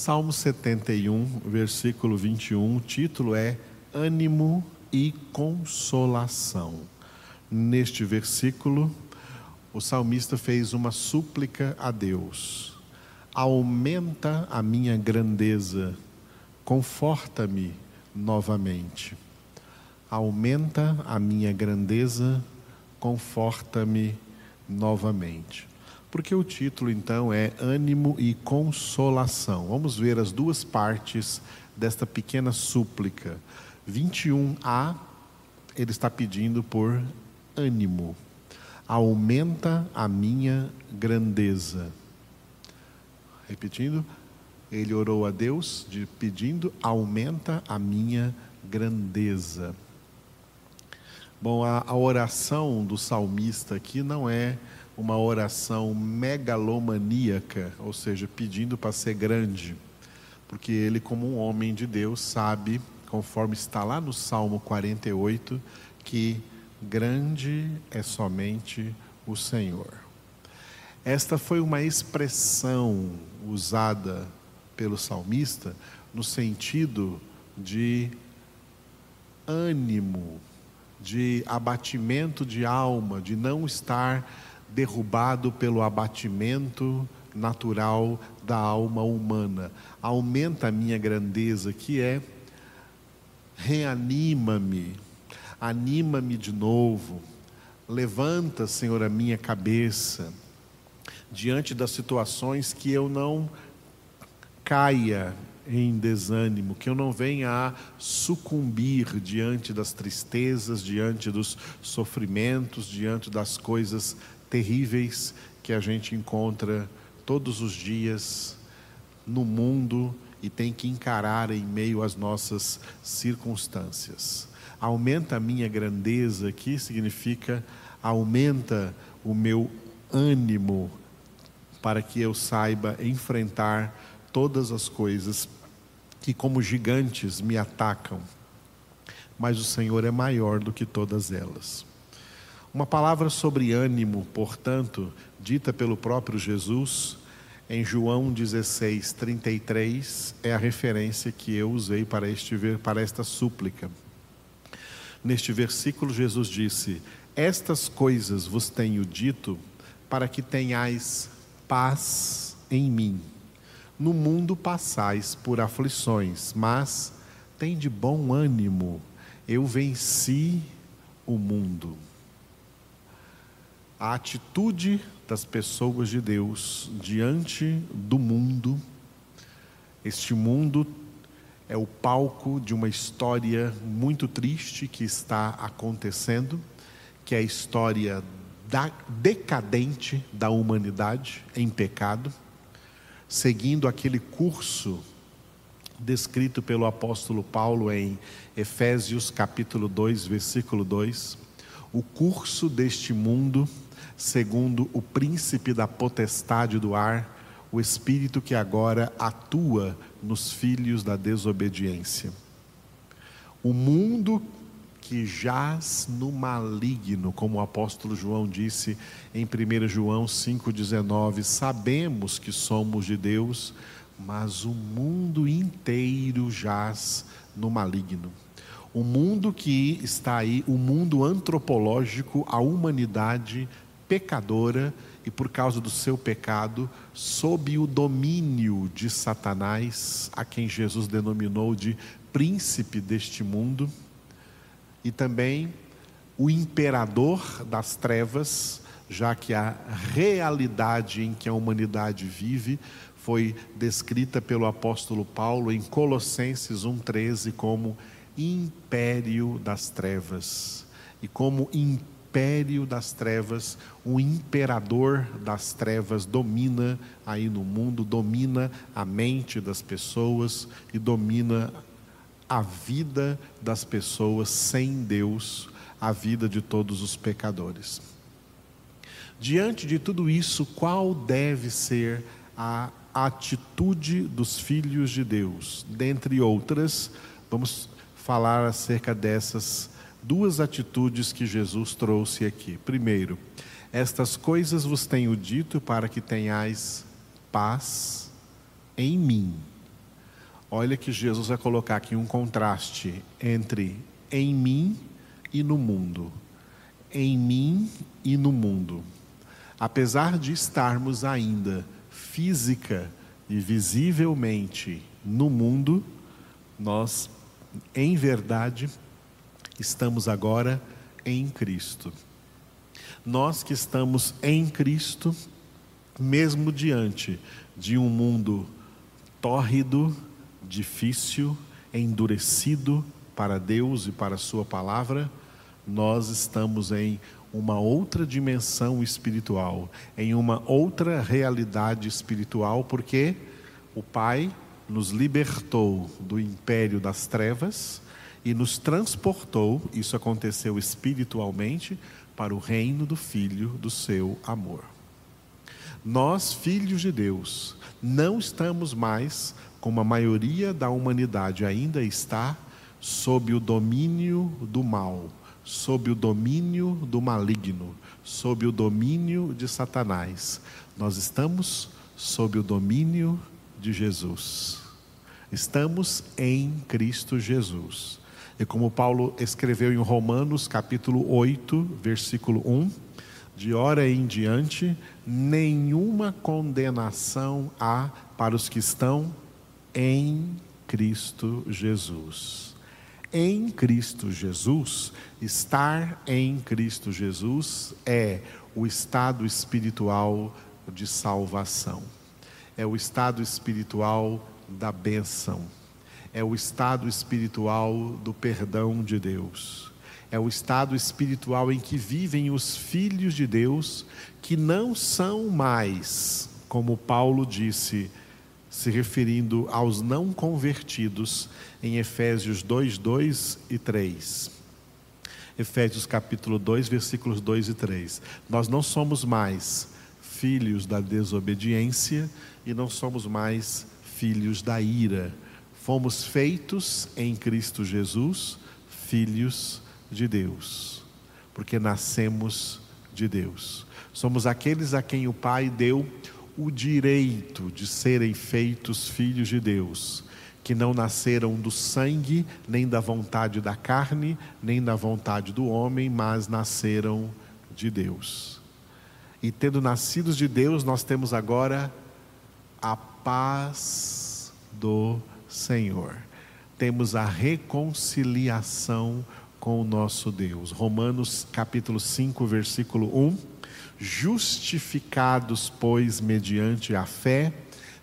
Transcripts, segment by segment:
Salmo 71, versículo 21, o título é Ânimo e Consolação. Neste versículo, o salmista fez uma súplica a Deus. Aumenta a minha grandeza, conforta-me novamente. Aumenta a minha grandeza, conforta-me novamente. Porque o título então é Ânimo e Consolação. Vamos ver as duas partes desta pequena súplica. 21a, ele está pedindo por ânimo. Aumenta a minha grandeza. Repetindo, ele orou a Deus pedindo, aumenta a minha grandeza. Bom, a oração do salmista aqui não é uma oração megalomaníaca, ou seja, pedindo para ser grande, porque ele, como um homem de Deus, sabe, conforme está lá no Salmo 48, que grande é somente o Senhor. Esta foi uma expressão usada pelo salmista no sentido de ânimo, de abatimento de alma, de não estar derrubado pelo abatimento natural da alma humana. Aumenta a minha grandeza, que é reanima-me, anima-me de novo, levanta, Senhor, a minha cabeça, diante das situações, que eu não caia em desânimo, que eu não venha a sucumbir diante das tristezas, diante dos sofrimentos, diante das coisas terríveis que a gente encontra todos os dias no mundo e tem que encarar em meio às nossas circunstâncias. Aumenta a minha grandeza, que significa aumenta o meu ânimo para que eu saiba enfrentar todas as coisas que como gigantes me atacam, mas o Senhor é maior do que todas elas. Uma palavra sobre ânimo, portanto, dita pelo próprio Jesus em João 16:33, é a referência que eu usei para esta súplica. Neste versículo, Jesus disse: estas coisas vos tenho dito para que tenhais paz em mim. No mundo passais por aflições, mas tende bom ânimo, eu venci o mundo. A atitude das pessoas de Deus diante do mundo, este mundo é o palco de uma história muito triste que está acontecendo, que é a história decadente da humanidade em pecado, seguindo aquele curso descrito pelo apóstolo Paulo em Efésios capítulo 2, versículo 2, o curso deste mundo segundo o príncipe da potestade do ar, o espírito que agora atua nos filhos da desobediência. O mundo que jaz no maligno, como o apóstolo João disse em 1 João 5,19, sabemos que somos de Deus, mas o mundo inteiro jaz no maligno. O mundo que está aí, o mundo antropológico, a humanidade pecadora e por causa do seu pecado, sob o domínio de Satanás, a quem Jesus denominou de príncipe deste mundo, e também o imperador das trevas, já que a realidade em que a humanidade vive foi descrita pelo apóstolo Paulo em Colossenses 1,13 como império das trevas. E como império das trevas, o imperador das trevas domina aí no mundo, domina a mente das pessoas e domina a vida das pessoas sem Deus, a vida de todos os pecadores. Diante de tudo isso, qual deve ser a atitude dos filhos de Deus? Dentre outras, vamos falar acerca dessas duas atitudes que Jesus trouxe aqui. Primeiro, estas coisas vos tenho dito para que tenhais paz em mim. Olha que Jesus vai colocar aqui um contraste entre em mim e no mundo. Em mim e no mundo. Apesar de estarmos ainda física e visivelmente no mundo, nós, em verdade, estamos agora em Cristo. Nós que estamos em Cristo, mesmo diante de um mundo tórrido, difícil, endurecido para Deus e para a sua palavra, nós estamos em uma outra dimensão espiritual, em uma outra realidade espiritual, porque o Pai nos libertou do império das trevas e nos transportou, isso aconteceu espiritualmente, para o reino do Filho do seu amor. Nós, filhos de Deus, não estamos mais, como a maioria da humanidade ainda está, sob o domínio do mal, sob o domínio do maligno, sob o domínio de Satanás. Nós estamos sob o domínio de Jesus. Estamos em Cristo Jesus. E como Paulo escreveu em Romanos capítulo 8, versículo 1, de ora em diante, nenhuma condenação há para os que estão em Cristo Jesus. Em Cristo Jesus, estar em Cristo Jesus é o estado espiritual de salvação, é o estado espiritual da bênção, é o estado espiritual do perdão de Deus, é o estado espiritual em que vivem os filhos de Deus, que não são mais, como Paulo disse, se referindo aos não convertidos, em Efésios 2, 2 e 3. Efésios capítulo 2, versículos 2 e 3. Nós não somos mais filhos da desobediência e não somos mais filhos da ira. Fomos feitos em Cristo Jesus, filhos de Deus, porque nascemos de Deus. Somos aqueles a quem o Pai deu o direito de serem feitos filhos de Deus, que não nasceram do sangue, nem da vontade da carne, nem da vontade do homem, mas nasceram de Deus. E tendo nascidos de Deus, nós temos agora a paz do Senhor. Temos a reconciliação com o nosso Deus. Romanos capítulo 5, versículo 1. Justificados, pois, mediante a fé,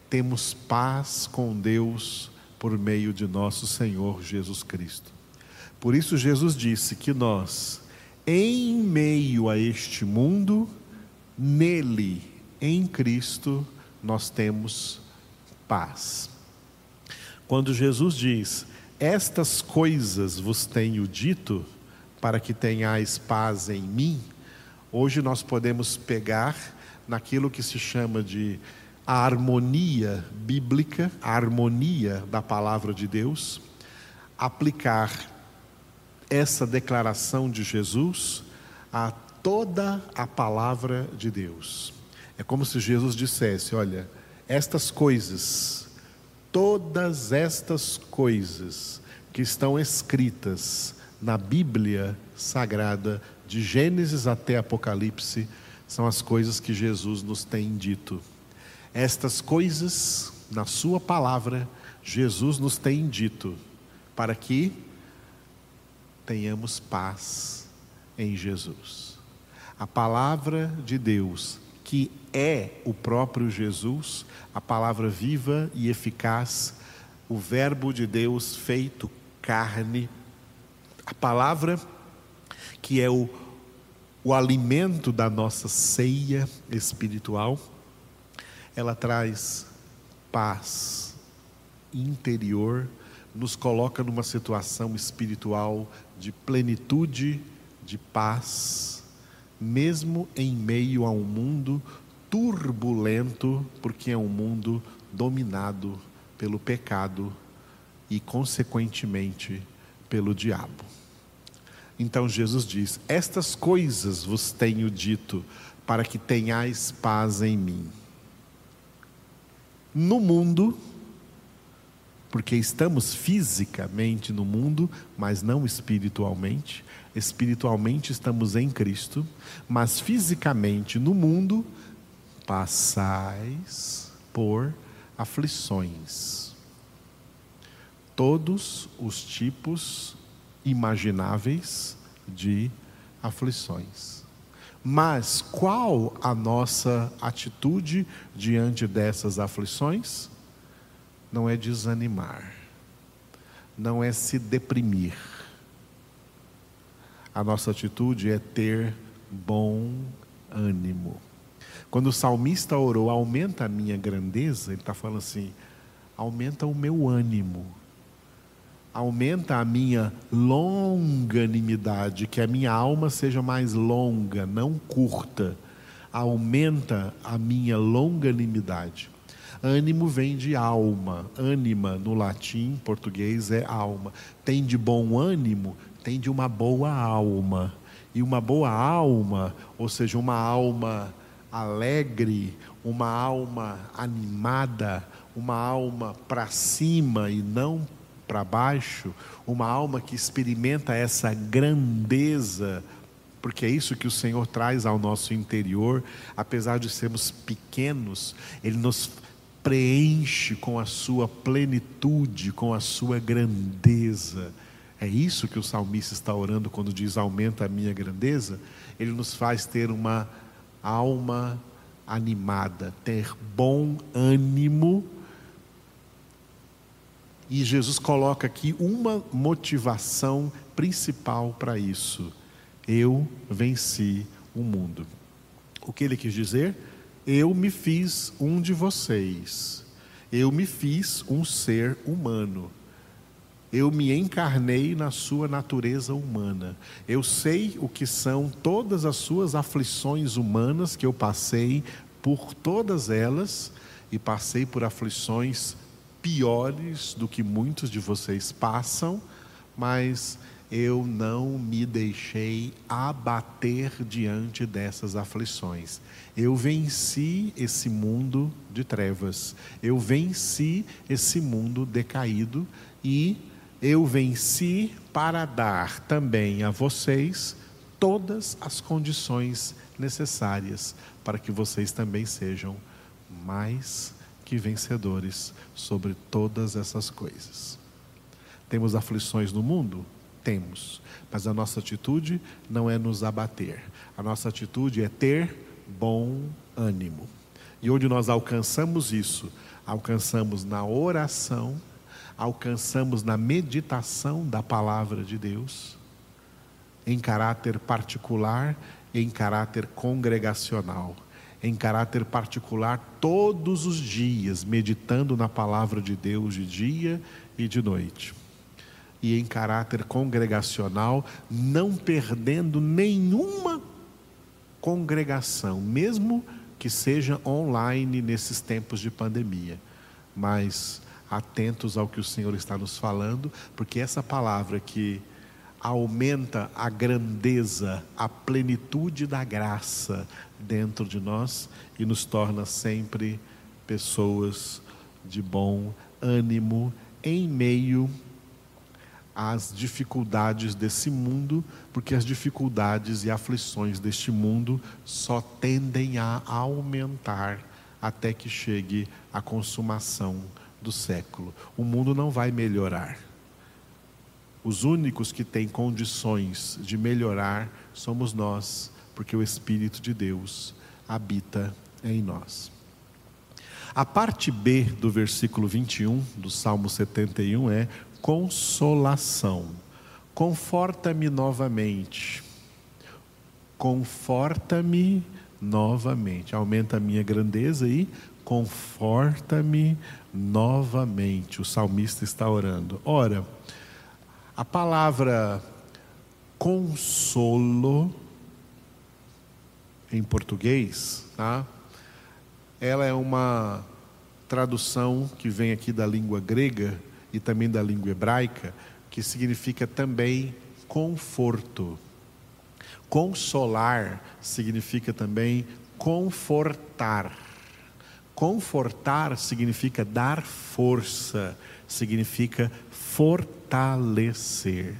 temos paz com Deus por meio de nosso Senhor Jesus Cristo. Por isso Jesus disse que nós, em meio a este mundo, nele, em Cristo, nós temos paz. Quando Jesus diz, estas coisas vos tenho dito, para que tenhais paz em mim, hoje nós podemos pegar naquilo que se chama de a harmonia bíblica, a harmonia da palavra de Deus, aplicar essa declaração de Jesus a toda a palavra de Deus. É como se Jesus dissesse, olha, estas coisas, todas estas coisas que estão escritas na Bíblia Sagrada, de Gênesis até Apocalipse, são as coisas que Jesus nos tem dito. Estas coisas, na sua palavra, Jesus nos tem dito, para que tenhamos paz em Jesus. A palavra de Deus, que é o próprio Jesus, a palavra viva e eficaz, o verbo de Deus feito carne, a palavra que é o alimento da nossa ceia espiritual, ela traz paz interior, nos coloca numa situação espiritual de plenitude, de paz, mesmo em meio a um mundo turbulento, porque é um mundo dominado pelo pecado e, consequentemente, pelo diabo. Então Jesus diz, estas coisas vos tenho dito, para que tenhais paz em mim. No mundo, porque estamos fisicamente no mundo, mas não espiritualmente. Espiritualmente estamos em Cristo, mas fisicamente no mundo passais por aflições. Todos os tipos imagináveis de aflições. Mas qual a nossa atitude diante dessas aflições? Não é desanimar, não é se deprimir. A nossa atitude é ter bom ânimo. Quando o salmista orou, aumenta a minha grandeza, ele está falando assim, aumenta o meu ânimo, aumenta a minha longanimidade, que a minha alma seja mais longa, não curta, aumenta a minha longanimidade. Ânimo vem de alma, ânima no latim, em português é alma, tem de bom ânimo, tem de uma boa alma, e uma boa alma, ou seja, uma alma alegre, uma alma animada, uma alma para cima e não para baixo, uma alma que experimenta essa grandeza, porque é isso que o Senhor traz ao nosso interior. Apesar de sermos pequenos, Ele nos preenche com a sua plenitude, com a sua grandeza. É isso que o salmista está orando quando diz aumenta a minha grandeza. Ele nos faz ter uma alma animada, ter bom ânimo. E Jesus coloca aqui uma motivação principal para isso. Eu venci o mundo. O que ele quis dizer? Eu me fiz um de vocês. Eu me fiz um ser humano. Eu me encarnei na sua natureza humana. Eu sei o que são todas as suas aflições humanas, que eu passei por todas elas, e passei por aflições humanas piores do que muitos de vocês passam, mas eu não me deixei abater diante dessas aflições. Eu venci esse mundo de trevas, eu venci esse mundo decaído, e eu venci para dar também a vocês todas as condições necessárias para que vocês também sejam mais que vencedores sobre todas essas coisas. Temos aflições no mundo? Temos, mas a nossa atitude não é nos abater, a nossa atitude é ter bom ânimo. E onde nós alcançamos isso? Alcançamos na oração, alcançamos na meditação da palavra de Deus, em caráter particular e em caráter congregacional. Em caráter particular, todos os dias, meditando na palavra de Deus de dia e de noite. E em caráter congregacional, não perdendo nenhuma congregação, mesmo que seja online nesses tempos de pandemia. Mas atentos ao que o Senhor está nos falando, porque essa palavra que aumenta a grandeza, a plenitude da graça dentro de nós e nos torna sempre pessoas de bom ânimo em meio às dificuldades desse mundo, porque as dificuldades e aflições deste mundo só tendem a aumentar até que chegue a consumação do século. O mundo não vai melhorar. Os únicos que têm condições de melhorar somos nós, porque o Espírito de Deus habita em nós. A parte B do versículo 21, do Salmo 71, é consolação. Conforta-me novamente. Conforta-me novamente. Aumenta a minha grandeza e conforta-me novamente. O salmista está orando. Ora, a palavra consolo, em português, tá? Ela é uma tradução que vem aqui da língua grega e também da língua hebraica, que significa também conforto. Consolar significa também confortar. Confortar significa dar força, significa fortalecer.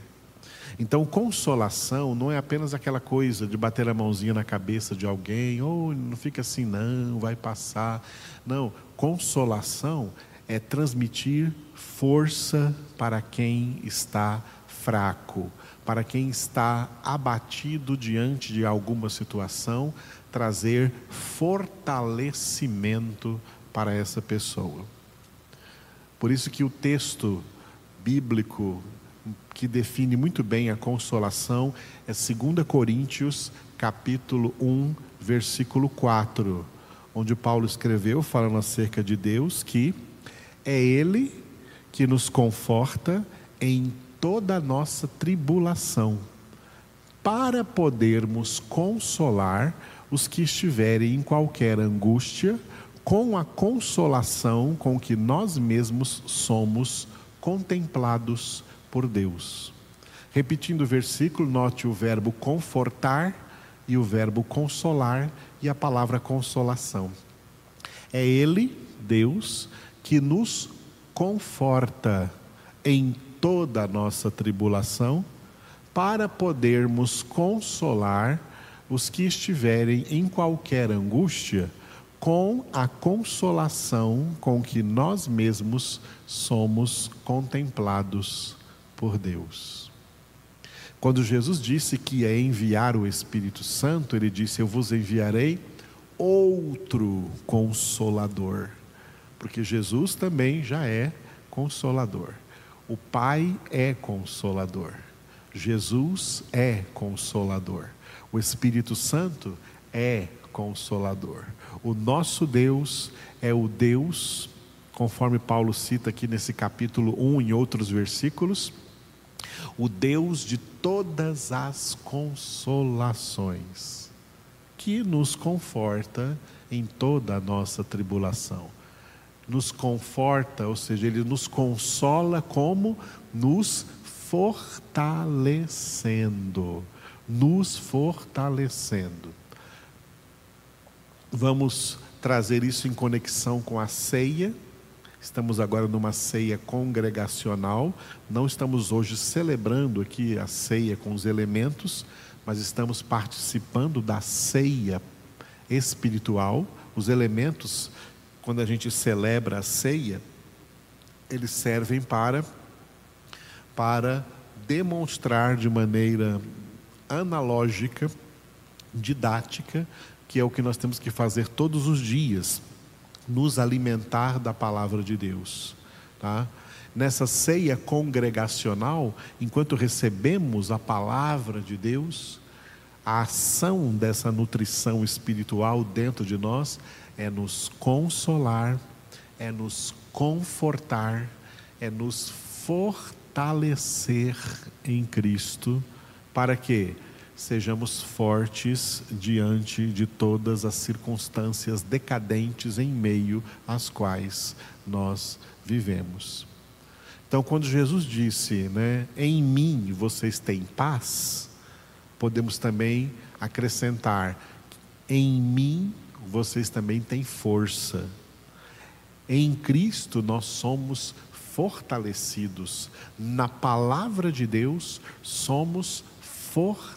Então, consolação não é apenas aquela coisa de bater a mãozinha na cabeça de alguém, ou não fica assim, não, vai passar. Não, consolação é transmitir força para quem está fraco, para quem está abatido diante de alguma situação, trazer fortalecimento para essa pessoa. Por isso que o texto bíblico que define muito bem a consolação é 2 Coríntios capítulo 1, versículo 4, onde Paulo escreveu falando acerca de Deus, que é Ele que nos conforta em toda a nossa tribulação, para podermos consolar os que estiverem em qualquer angústia, com a consolação com que nós mesmos somos contemplados por Deus. Repetindo o versículo, note o verbo confortar e o verbo consolar e a palavra consolação. É Ele, Deus, que nos conforta em toda a nossa tribulação, para podermos consolar os que estiverem em qualquer angústia, com a consolação com que nós mesmos somos contemplados por Deus. Quando Jesus disse que ia enviar o Espírito Santo, Ele disse: eu vos enviarei outro Consolador, porque Jesus também já é Consolador. O Pai é Consolador, Jesus é Consolador, o Espírito Santo é Consolador. O nosso Deus é o Deus, conforme Paulo cita aqui nesse capítulo 1 e outros versículos, o Deus de todas as consolações, que nos conforta em toda a nossa tribulação. Nos conforta, ou seja, Ele nos consola como nos fortalecendo, nos fortalecendo. Vamos trazer isso em conexão com a ceia. Estamos agora numa ceia congregacional, não estamos hoje celebrando aqui a ceia com os elementos, mas estamos participando da ceia espiritual. Os elementos, quando a gente celebra a ceia, eles servem para demonstrar de maneira analógica, didática, que é o que nós temos que fazer todos os dias, nos alimentar da palavra de Deus, tá? Nessa ceia congregacional, enquanto recebemos a palavra de Deus, a ação dessa nutrição espiritual dentro de nós é nos consolar, é nos confortar, é nos fortalecer em Cristo, para que sejamos fortes diante de todas as circunstâncias decadentes em meio às quais nós vivemos. Então, quando Jesus disse, né, em mim vocês têm paz, podemos também acrescentar, em mim vocês também têm força. Em Cristo nós somos fortalecidos. Na palavra de Deus somos fortalecidos.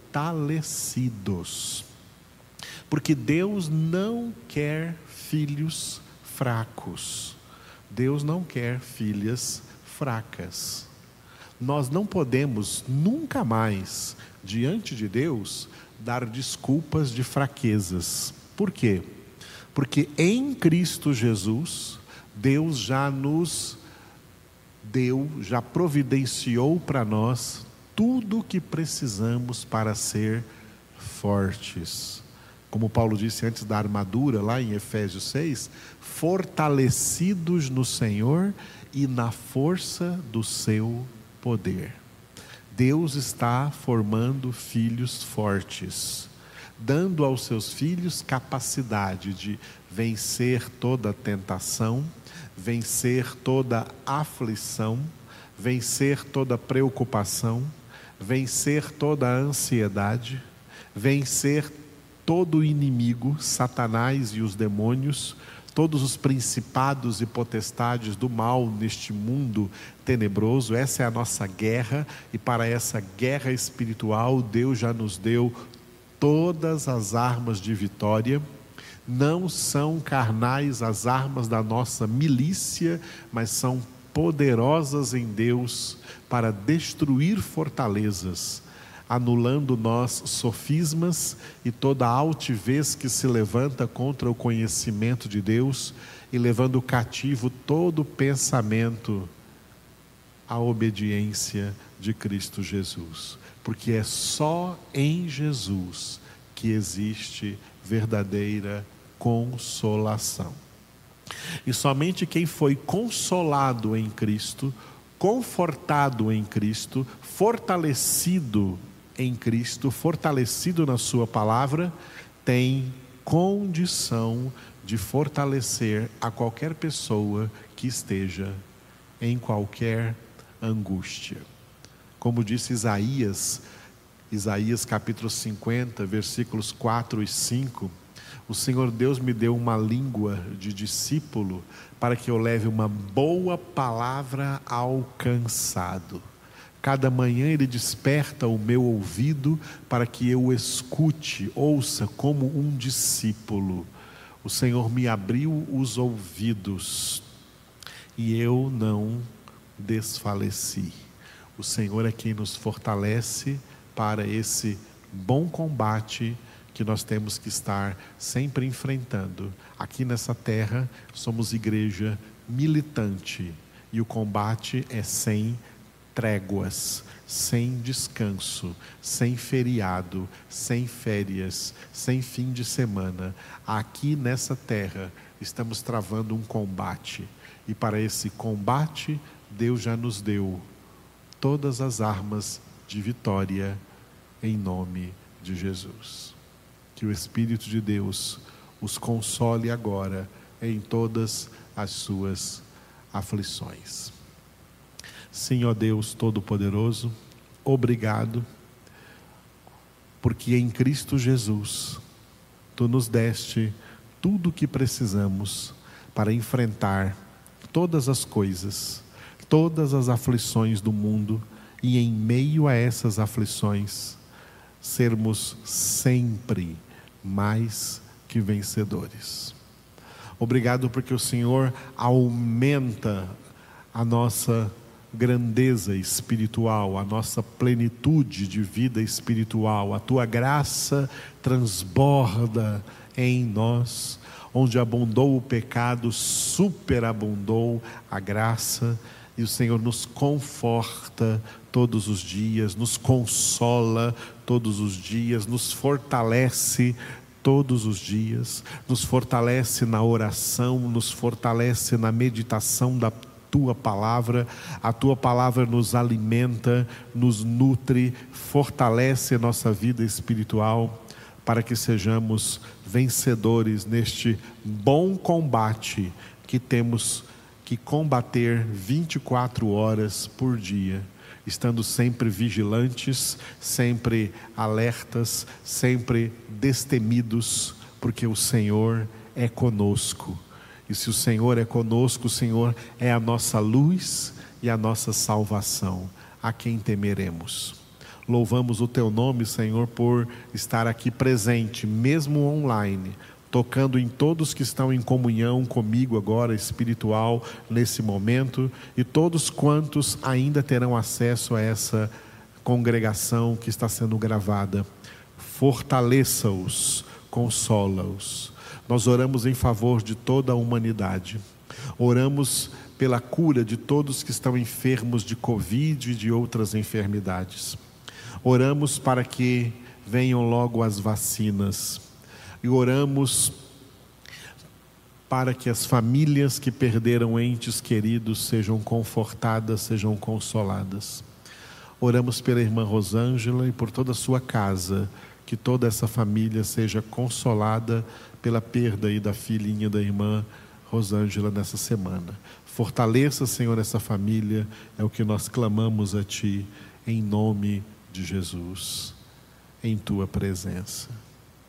Porque Deus não quer filhos fracos. Deus não quer filhas fracas. Nós não podemos nunca mais, diante de Deus, dar desculpas de fraquezas. Por quê? Porque em Cristo Jesus, Deus já nos deu, já providenciou para nós tudo o que precisamos para ser fortes. Como Paulo disse antes da armadura, lá em Efésios 6, fortalecidos no Senhor e na força do seu poder. Deus está formando filhos fortes, dando aos seus filhos capacidade de vencer toda tentação, vencer toda aflição, vencer toda preocupação, vencer toda a ansiedade, vencer todo inimigo, Satanás e os demônios, todos os principados e potestades do mal neste mundo tenebroso. Essa é a nossa guerra, e para essa guerra espiritual Deus já nos deu todas as armas de vitória. Não são carnais as armas da nossa milícia, mas são poderosas em Deus para destruir fortalezas, anulando nós sofismas e toda altivez que se levanta contra o conhecimento de Deus, e levando cativo todo pensamento à obediência de Cristo Jesus, porque é só em Jesus que existe verdadeira consolação. E somente quem foi consolado em Cristo, confortado em Cristo, fortalecido em Cristo, fortalecido na sua palavra, tem condição de fortalecer a qualquer pessoa que esteja em qualquer angústia. Como disse Isaías capítulo 50, versículos 4 e 5, o Senhor Deus me deu uma língua de discípulo para que eu leve uma boa palavra ao cansado. Cada manhã Ele desperta o meu ouvido para que eu escute, ouça como um discípulo. O Senhor me abriu os ouvidos e eu não desfaleci. O Senhor é quem nos fortalece para esse bom combate que nós temos que estar sempre enfrentando. Aqui nessa terra somos igreja militante, e o combate é sem tréguas, sem descanso, sem feriado, sem férias, sem fim de semana. Aqui nessa terra estamos travando um combate, e para esse combate Deus já nos deu todas as armas de vitória em nome de Jesus. Que o Espírito de Deus os console agora em todas as suas aflições. Sim, ó Deus Todo-Poderoso, obrigado, porque em Cristo Jesus Tu nos deste tudo o que precisamos para enfrentar todas as coisas, todas as aflições do mundo, e em meio a essas aflições sermos sempre mais que vencedores. Obrigado porque o Senhor aumenta a nossa grandeza espiritual, a nossa plenitude de vida espiritual. A Tua graça transborda em nós. Onde abundou o pecado, superabundou a graça. E o Senhor nos conforta todos os dias, nos consola todos os dias, nos fortalece todos os dias, nos fortalece na oração, nos fortalece na meditação da Tua palavra. A Tua palavra nos alimenta, nos nutre, fortalece a nossa vida espiritual, para que sejamos vencedores neste bom combate que temos que combater 24 horas por dia, estando sempre vigilantes, sempre alertas, sempre destemidos, porque o Senhor é conosco. E se o Senhor é conosco, o Senhor é a nossa luz e a nossa salvação, a quem temeremos. Louvamos o Teu nome, Senhor, por estar aqui presente, mesmo online, tocando em todos que estão em comunhão comigo agora, espiritual, nesse momento, e todos quantos ainda terão acesso a essa congregação que está sendo gravada. Fortaleça-os, consola-os. Nós oramos em favor de toda a humanidade. Oramos pela cura de todos que estão enfermos de Covid e de outras enfermidades. Oramos para que venham logo as vacinas. E oramos para que as famílias que perderam entes queridos sejam confortadas, sejam consoladas. Oramos pela irmã Rosângela e por toda a sua casa, que toda essa família seja consolada pela perda aí da filhinha da irmã Rosângela nessa semana. Fortaleça, Senhor, essa família, é o que nós clamamos a Ti, em nome de Jesus, em Tua presença.